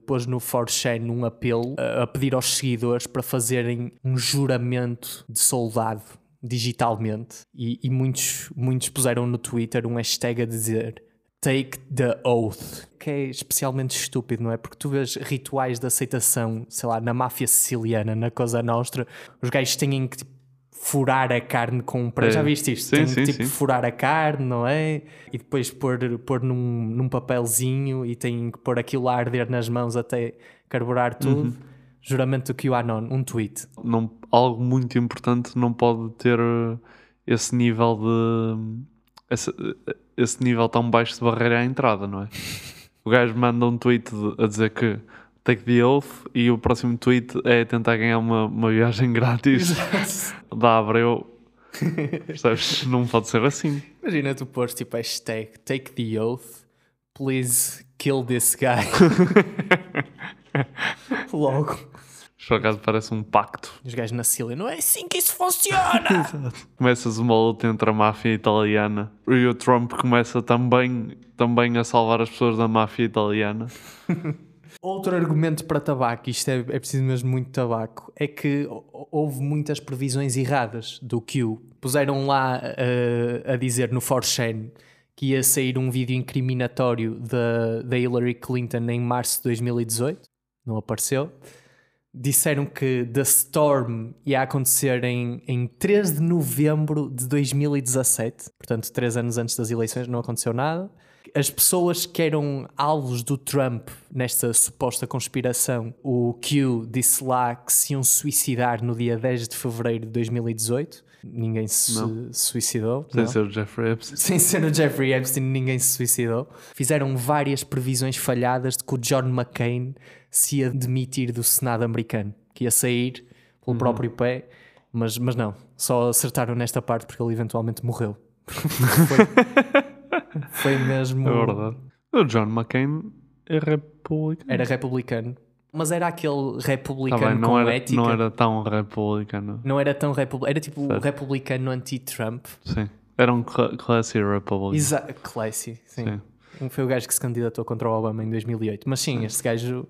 pôs no 4chan um apelo a pedir aos seguidores para fazerem um juramento de soldado digitalmente. E muitos puseram no Twitter um hashtag a dizer Take the Oath, que é especialmente estúpido, não é? Porque tu vês rituais de aceitação, sei lá, na máfia siciliana, na Cosa Nostra, os gajos têm que tipo, furar a carne com um prego. Já viste isto? Têm que furar a carne, não é? E depois pôr num papelzinho e têm que pôr aquilo a arder nas mãos até carburar tudo. Juramento do QAnon, um tweet. Não, algo muito importante não pode ter esse nível de... Esse nível tão baixo de barreira à entrada, não é? O gajo manda um tweet a dizer que take the oath e o próximo tweet é tentar ganhar uma viagem grátis. Exato. Da Abreu. Percebes? Não pode ser assim. Imagina tu pôs tipo hashtag take the oath, please kill this guy. Logo. Por acaso parece um pacto. Os gajos na Síria, não é assim que isso funciona! Começas uma luta entre a máfia italiana e o Trump começa também a salvar as pessoas da máfia italiana. Outro argumento para tabaco, isto é preciso mesmo muito tabaco, é que houve muitas previsões erradas do Q. Puseram lá a dizer no 4chan que ia sair um vídeo incriminatório da Hillary Clinton em março de 2018. Não apareceu. Disseram que The Storm ia acontecer em 3 de novembro de 2017. Portanto, 3 anos antes das eleições, não aconteceu nada. As pessoas que eram alvos do Trump nesta suposta conspiração, o Q disse lá que se iam suicidar no dia 10 de fevereiro de 2018. ninguém se suicidou. Sem ser o Jeffrey Epstein. Sem ser o Jeffrey Epstein, ninguém se suicidou. Fizeram várias previsões falhadas de que o John McCain se ia demitir do Senado americano, que ia sair pelo próprio pé, mas não. Só acertaram nesta parte porque ele eventualmente morreu. Foi mesmo... É verdade. O John McCain é republicano. Era republicano. Mas era aquele republicano ética. Não era tão republicano. Não era tão republicano. Era tipo o republicano anti-Trump. Sim. Era um classy republicano. Classy, sim. Foi o gajo que se candidatou contra o Obama em 2008. Mas sim, este gajo...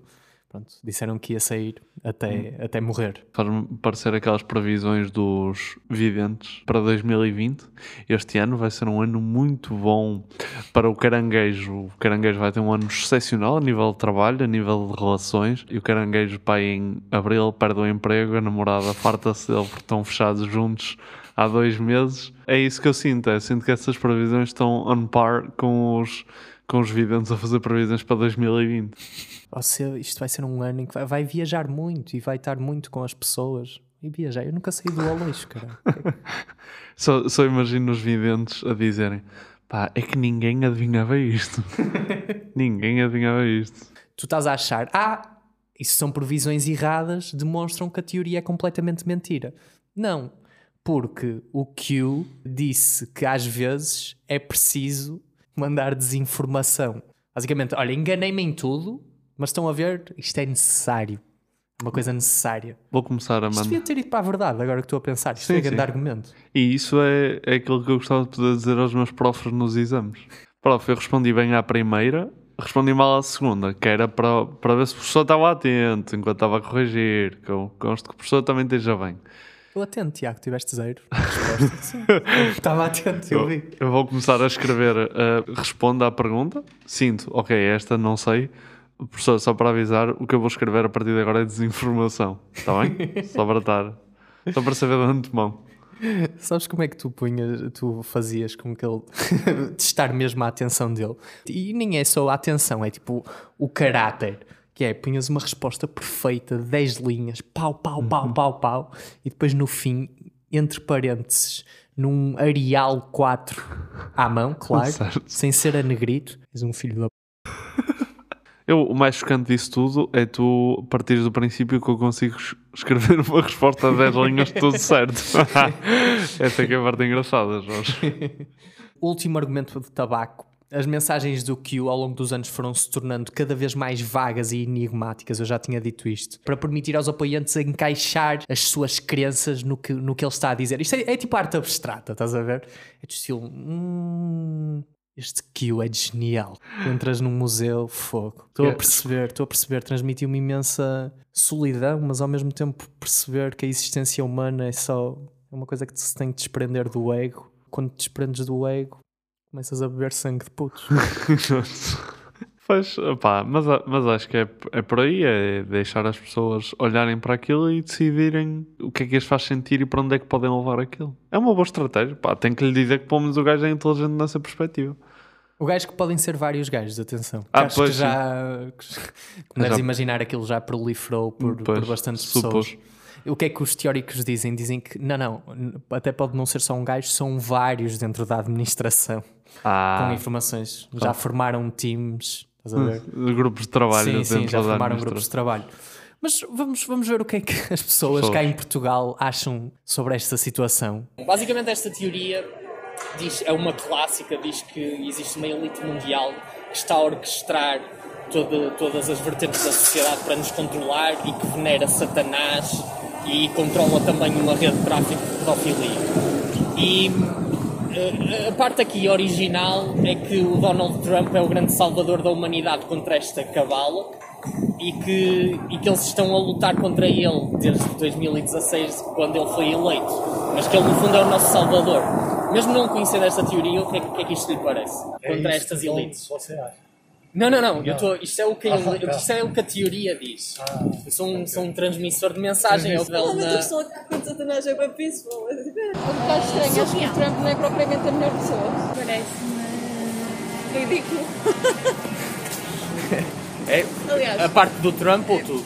Pronto, disseram que ia sair até morrer. Faz parecer aquelas previsões dos videntes para 2020. Este ano vai ser um ano muito bom para o caranguejo. O caranguejo vai ter um ano excepcional a nível de trabalho, a nível de relações. E o caranguejo, pai, em abril perde o emprego, a namorada farta-se dele porque estão fechados juntos há 2 meses. É isso que eu sinto. Eu sinto que essas previsões estão on par com os videntes a fazer previsões para 2020. Isto vai ser um ano em que vai viajar muito e vai estar muito com as pessoas. E viajar, eu nunca saí do Aleixo, cara. só imagino os videntes a dizerem: pá, é que ninguém adivinhava isto. Ninguém adivinhava isto. Tu estás a achar, isso são previsões erradas, demonstram que a teoria é completamente mentira. Não, porque o Q disse que às vezes é preciso mandar desinformação. Basicamente, olha, enganei-me em tudo. Mas estão a ver, isto é necessário. Uma coisa necessária. Vou começar a mandar. Isto devia ter ido para a verdade, agora que estou a pensar. Isto é um grande argumento. E isso é aquilo que eu gostava de poder dizer aos meus profs nos exames. Prof, eu respondi bem à primeira, respondi mal à segunda, que era para ver se o professor estava atento enquanto estava a corrigir. Que eu consto que o professor também esteja bem. Estou atento, Tiago, tiveste zero. Estava atento, eu vi. Eu vou começar a escrever. Responda à pergunta. Sinto, ok, esta não sei. Professor, só para avisar, o que eu vou escrever a partir de agora é desinformação, está bem? Só para saber de antemão. Sabes como é que tu fazias com que ele testar mesmo a atenção dele? E nem é só a atenção, é tipo o caráter, que é, punhas uma resposta perfeita, 10 linhas, pau, pau, pau, pau, pau, e depois no fim, entre parênteses, num Arial 4 à mão, claro, sem ser a negrito, és um filho da... O mais chocante disso tudo é tu partires do princípio que eu consigo escrever uma resposta a 10 linhas tudo certo. Essa é que é a parte engraçada, Jorge. Último argumento de tabaco. As mensagens do Q ao longo dos anos foram se tornando cada vez mais vagas e enigmáticas, eu já tinha dito isto, para permitir aos apoiantes encaixar as suas crenças no que ele está a dizer. Isto é tipo arte abstrata, estás a ver? É do estilo... Este Q é genial. Entras num museu, fogo. Estou a perceber. Transmitiu uma imensa solidão, mas ao mesmo tempo perceber que a existência humana é só uma coisa que se tem que desprender do ego. Quando te desprendes do ego, começas a beber sangue de putos. Mas acho que é por aí, é deixar as pessoas olharem para aquilo e decidirem o que é que as faz sentir e para onde é que podem levar aquilo. É uma boa estratégia, tenho que lhe dizer que pelo menos o gajo é inteligente nessa perspectiva. O gajo que podem ser vários gajos, atenção. Acho que já, como deves imaginar, aquilo já proliferou por bastantes pessoas. O que é que os teóricos dizem? Dizem que não, até pode não ser só um gajo, são vários dentro da administração com informações. Já formaram times. Grupos de trabalho. Sim, já formaram grupos de trabalho. Mas vamos ver o que é que as pessoas cá em Portugal acham sobre esta situação. Basicamente esta teoria é uma clássica, diz que existe uma elite mundial que está a orquestrar todas as vertentes da sociedade para nos controlar e que venera Satanás e controla também uma rede de tráfico de pedofilia. E a parte aqui original é que o Donald Trump é o grande salvador da humanidade contra esta cabala e que eles estão a lutar contra ele desde 2016, quando ele foi eleito, mas que ele no fundo é o nosso salvador. Mesmo não conhecendo esta teoria, o que é que isto lhe parece? Contra estas elites. Você acha? Não. Isto é o que a teoria diz. Eu sou um transmissor de mensagem. Mas a pessoa que está com Satanás é bem peaceful. Um bocado estranho, acho que o Trump não é propriamente a melhor pessoa. Parece-me ridículo. Aliás, a parte do Trump ou tudo?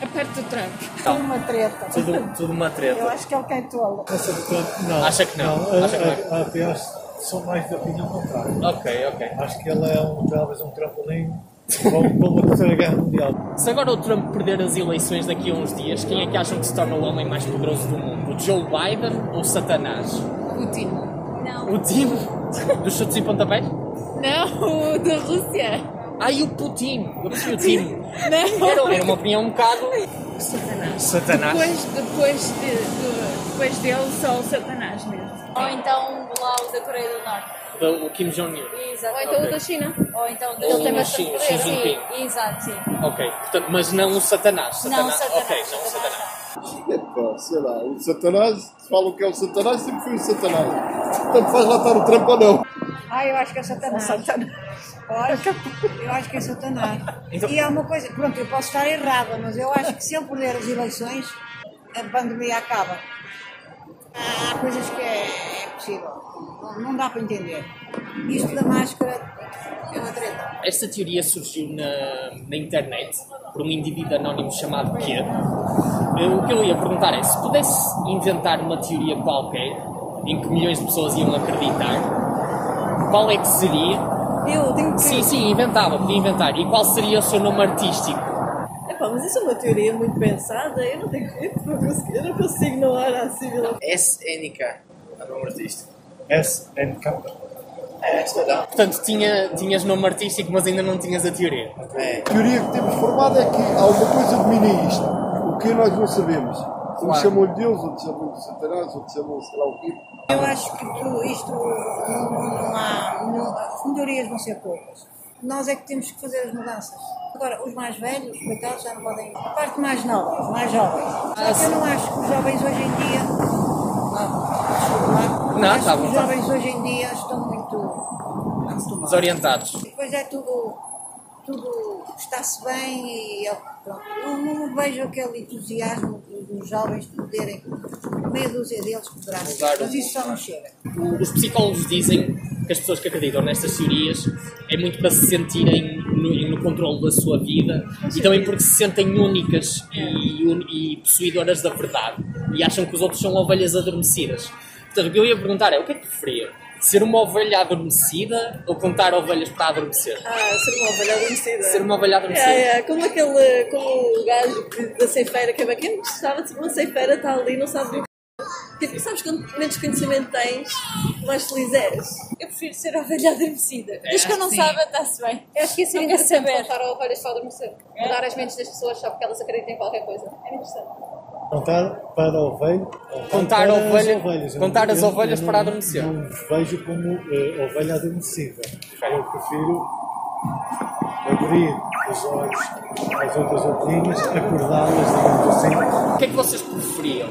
É perto do Trump. Tudo uma treta. Tudo uma treta. Eu acho que ele tem tolo. Essa do Trump, não. Acha que não? Não. Acha que não. Até acho que são mais da opinião contrária. Ok, ok. Acho que ela é talvez um trampolim para uma terceira guerra mundial. Se agora o Trump perder as eleições daqui a uns dias, quem é que acham que se torna o homem mais poderoso do mundo? O Joe Biden ou o Satanás? O Tim. Não. O Tim? Dos chutes e pontapés? Não, o da Rússia. E o Putin, eu preciso o Tim. Não. Era uma opinião um bocado... Satanás. Depois dele, só o Satanás mesmo. Ou então lá o da Coreia do Norte. O Kim Jong-un. Exato. Ou então o da China. Ou então o da China. Xi Jinping. Exato, sim. Ok, portanto, mas não o Satanás. Não o Satanás. Ok, não o Satanás. Sei lá, o Satanás, falam que é o Satanás, sempre foi o Satanás. Portanto, faz lá estar o Trump ou não. Eu acho que é o Satanás. Eu acho que é Satanás. Então... E há uma coisa, pronto, eu posso estar errada, mas eu acho que se ele perder as eleições, a pandemia acaba. Há coisas que é possível, não dá para entender. Isto da máscara é uma treta. Esta teoria surgiu na internet por um indivíduo anónimo chamado Q. O que eu ia perguntar é, se pudesse inventar uma teoria qualquer, em que milhões de pessoas iam acreditar, qual é que seria? Eu tenho que... Sim, podia inventar. E qual seria o seu nome artístico? Mas isso é uma teoria muito pensada, eu não tenho jeito, eu não consigo ignorar a sigla. SNK, é o nome artístico. SNK? É, está lá. Portanto, tinhas nome artístico, mas ainda não tinhas a teoria. É. A teoria que temos formada é que alguma coisa domina isto, o que nós não sabemos. Um chamou-lhe Deus, outro chamou-lhe Satanás, outro chamou-lhe sei lá o quê. Eu acho que isto não há... As melhorias vão ser poucas. Nós é que temos que fazer as mudanças. Agora, os mais velhos, os coitados, já não podem... A parte mais nova, os mais jovens. Só que eu não acho que os jovens hoje em dia... Os jovens hoje em dia estão muito desorientados. E depois é tudo está-se bem e pronto. Eu não vejo aquele entusiasmo dos jovens de poderem, meia dúzia deles poderá, mas isso só não chega. Os psicólogos dizem que as pessoas que acreditam nestas teorias é muito para se sentirem no controle da sua vida e também porque se sentem únicas e possuidoras da verdade e acham que os outros são ovelhas adormecidas. Portanto, o que eu ia perguntar é, o que é que preferia? Ser uma ovelha adormecida ou contar ovelhas para adormecer? Ser uma ovelha adormecida. Como o gajo da ceifeira que é bem... Quem gostava de ser uma ceifeira está ali e não sabe o que... Tipo, sabes quanto menos conhecimento tens, mais feliz és. Eu prefiro ser ovelha adormecida. Diz que eu não saiba, está-se bem. Eu acho que isso é interessante, contar ovelhas para adormecer. Mudar as mentes das pessoas só porque elas acreditam em qualquer coisa. É interessante. Contar as ovelhas para adormecer. Não vejo como ovelha adormecida. Eu prefiro abrir os olhos às outras ovelhinhas, acordá-las, digamos assim. O que é que vocês preferiam?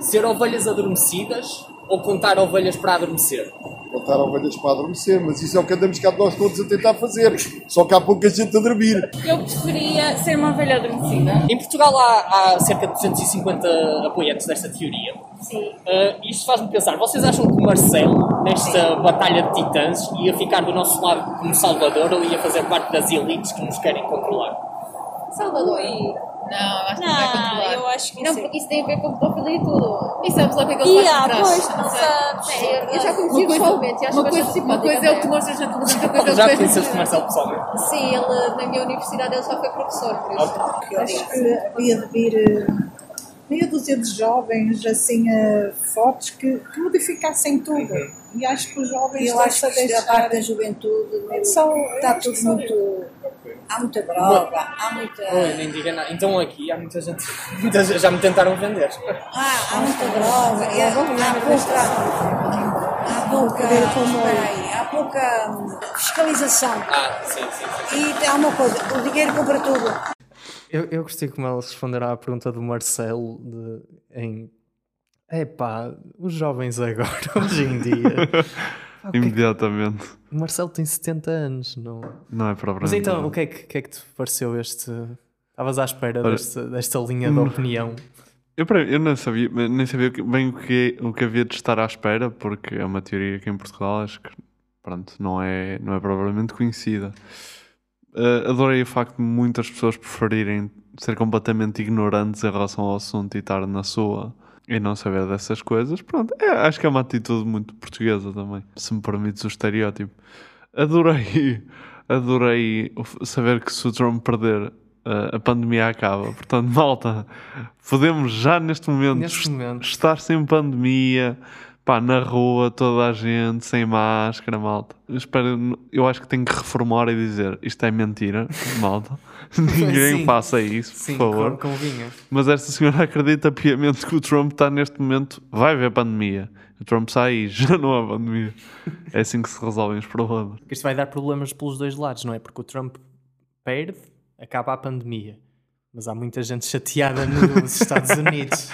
Ser ovelhas adormecidas ou contar ovelhas para adormecer? Contar ovelhas para adormecer, mas isso é o que andamos cá nós todos a tentar fazer, só que há pouca gente a dormir. Eu preferia ser uma ovelha adormecida. Em Portugal há cerca de 250 apoiantes desta teoria. Sim. Isto faz-me pensar, vocês acham que o Marcelo, nesta batalha de titãs, ia ficar do nosso lado como Salvador ou ia fazer parte das elites que nos querem controlar? Salvador? Não, isso tem a ver com pedofilia e tudo. E sabes lá o que é que ele faz por trás? Eu já conheci pessoalmente, acho que bastante simpático. Uma coisa é o que mostras na televisão, outra coisa é o que... Já conheceste Marcelo pessoalmente? Sim, ele na minha universidade ele só foi professor, por isso. Acho que havia de vir meia dúzia de jovens, assim, fortes, que modificassem tudo. E acho que os jovens estão-se a deixar... a parte da juventude, está tudo muito... Há muita droga, há muita... Oi, nem diga nada. Então aqui há muita gente... Já me tentaram vender. Há muita droga e há pouca fiscalização. Sim. E há uma coisa, o dinheiro compra tudo. Eu gostei como ela responderá à pergunta do Marcelo os jovens agora, hoje em dia... Imediatamente. O Marcelo tem 70 anos, não? Não é propriamente. Mas então, o que é que te pareceu este... Estavas à espera desta linha de opinião? Eu nem sabia bem o que havia de estar à espera, porque é uma teoria que em Portugal acho que não é propriamente conhecida. adorei o facto de muitas pessoas preferirem ser completamente ignorantes em relação ao assunto e estar na sua e não saber dessas coisas. Pronto, acho que é uma atitude muito portuguesa também, se me permites o estereótipo. Adorei saber que se o Trump perder, a pandemia acaba. Portanto, malta, podemos já neste momento estar sem pandemia, pá, na rua, toda a gente, sem máscara, malta. Eu acho que tenho que reformar e dizer, isto é mentira, malta. Ninguém faça isso, por favor. Convinha. Mas esta senhora acredita piamente que o Trump está neste momento, vai haver pandemia. O Trump sai e já não há pandemia. É assim que se resolvem os problemas. Isto vai dar problemas pelos dois lados, não é? Porque o Trump perde, acaba a pandemia. Mas há muita gente chateada nos Estados Unidos.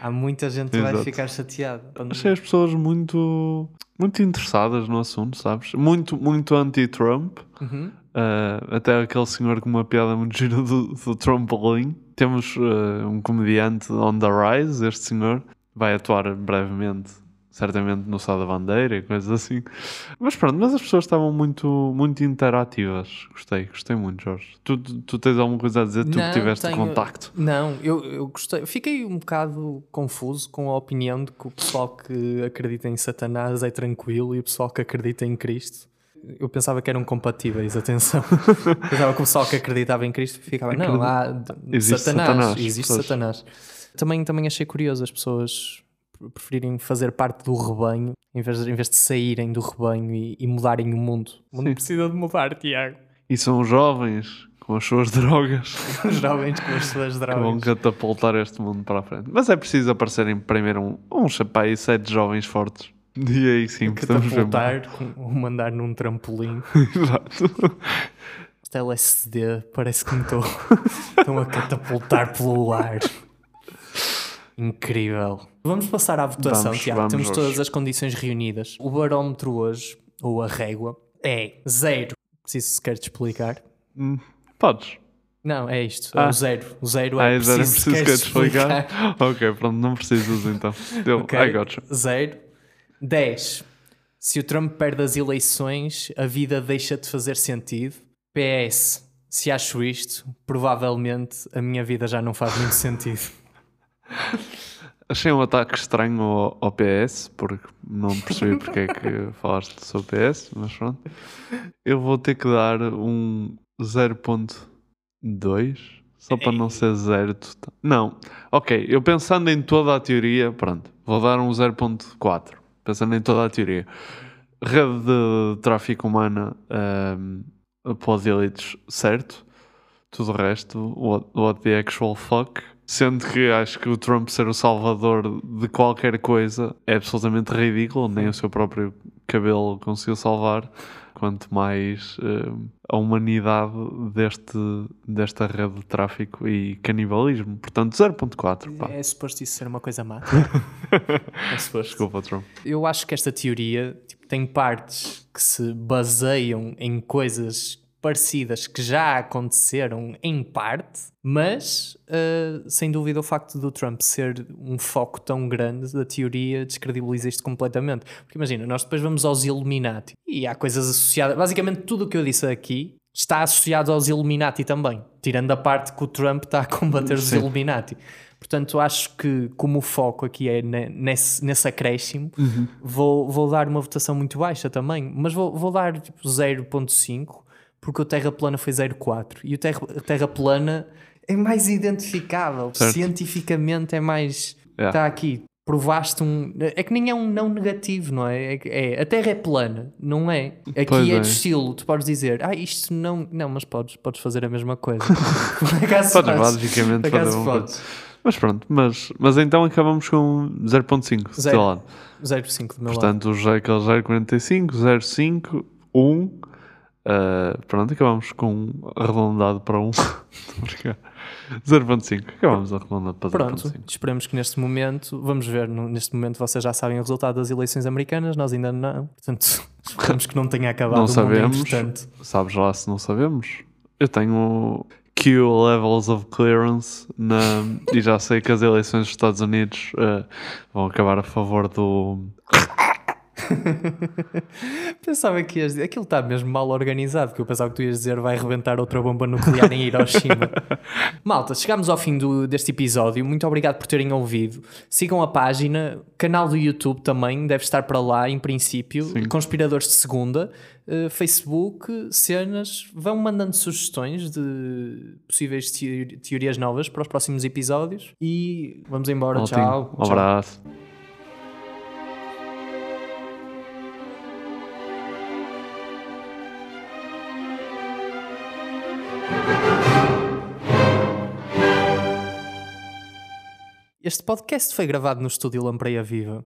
Há muita gente que vai ficar chateada. Achei as pessoas muito, muito interessadas no assunto, sabes? Muito, muito anti-Trump. Uhum. Até aquele senhor com uma piada muito gira do Trampolim. Temos um comediante on the rise, este senhor. Vai atuar brevemente, certamente, no Sá da Bandeira e coisas assim. Mas pronto, mas as pessoas estavam muito, muito interativas. Gostei muito, Jorge. Tu tens alguma coisa a dizer? Não, tu que tiveste contacto. Não, eu gostei. Fiquei um bocado confuso com a opinião de que o pessoal que acredita em Satanás é tranquilo e o pessoal que acredita em Cristo. Eu pensava que eram compatíveis, atenção. Pensava que o pessoal que acreditava em Cristo ficava... Não, existe Satanás. Também achei curioso as pessoas preferirem fazer parte do rebanho em vez de saírem do rebanho e mudarem o mundo. O mundo precisa de mudar, Tiago. E são os jovens com as suas drogas. Os jovens com as suas drogas. Que vão catapultar este mundo para a frente. Mas é preciso aparecerem primeiro um chapéu e 7 jovens fortes. E aí sim, catapultar, ou mandar num trampolim. Exato. Este LSD parece que me estão a catapultar pelo ar. Incrível. Vamos passar à votação, Tiago. Temos hoje todas as condições reunidas. O barómetro hoje, ou a régua, é 0. Preciso sequer te explicar. Podes. Não, é isto. É o 0. O 0 é preciso sequer te explicar. Ok, pronto, não precisas então. I got you. 0. 10. Se o Trump perde as eleições, a vida deixa de fazer sentido. PS. Se acho isto, provavelmente a minha vida já não faz muito sentido. Achei um ataque estranho ao PS, porque não percebi porque é que falaste sobre o PS, mas pronto. Eu vou ter que dar um 0.2 só para não ser 0 total. Não, ok, eu pensando em toda a teoria, pronto, vou dar um 0.4, pensando em toda a teoria. Rede de tráfico humano para os elites, certo. Tudo o resto, what the actual fuck. Sendo que acho que o Trump ser o salvador de qualquer coisa é absolutamente ridículo, nem o seu próprio cabelo conseguiu salvar, quanto mais a humanidade desta rede de tráfico e canibalismo. Portanto, 0.4. Pá. É suposto isso ser uma coisa má. É suposto. Desculpa, Trump. Eu acho que esta teoria tem partes que se baseiam em coisas parecidas que já aconteceram em parte, mas sem dúvida o facto do Trump ser um foco tão grande da teoria descredibiliza isto completamente. Porque imagina, nós depois vamos aos Illuminati e há coisas associadas, basicamente tudo o que eu disse aqui está associado aos Illuminati também, tirando a parte que o Trump está a combater os Illuminati. Portanto, acho que como o foco aqui é nesse acréscimo, vou dar uma votação muito baixa também, mas vou dar tipo 0.5, porque o Terra Plana foi 0.4 e o Terra Plana é mais identificável, certo. Cientificamente é mais... Está aqui, provaste um... É que nem é um não negativo, não é? A Terra é plana, não é? Aqui pois é do estilo, tu podes dizer, isto não... Não, mas podes fazer a mesma coisa. Podes basicamente fazer uma coisa. Mas pronto, mas então acabamos com 0.5, sei lá. 0.5 do meu lado. Portanto, o 0.45, 0.5, 1... pronto, acabamos com arredondado para 1. 0.5, acabamos arredondado para 0.5. Pronto, esperemos que neste momento, vamos ver, neste momento vocês já sabem o resultado das eleições americanas, nós ainda não, portanto esperamos que não tenha acabado. Não sabemos, portanto. Sabes lá se não sabemos. Eu tenho Q levels of clearance e já sei que as eleições dos Estados Unidos vão acabar a favor do... Pensava que ias dizer, aquilo está mesmo mal organizado, porque eu pensava que tu ias dizer vai rebentar outra bomba nuclear em Hiroshima. Malta, chegámos ao fim deste episódio. Muito obrigado por terem ouvido. Sigam a página, canal do YouTube também, deve estar para lá em princípio. Sim. Conspiradores de Segunda, Facebook, cenas, vão mandando sugestões de possíveis teorias novas para os próximos episódios e vamos embora. Ótimo. Tchau. Um abraço. Tchau. Este podcast foi gravado no estúdio Lampreia Viva.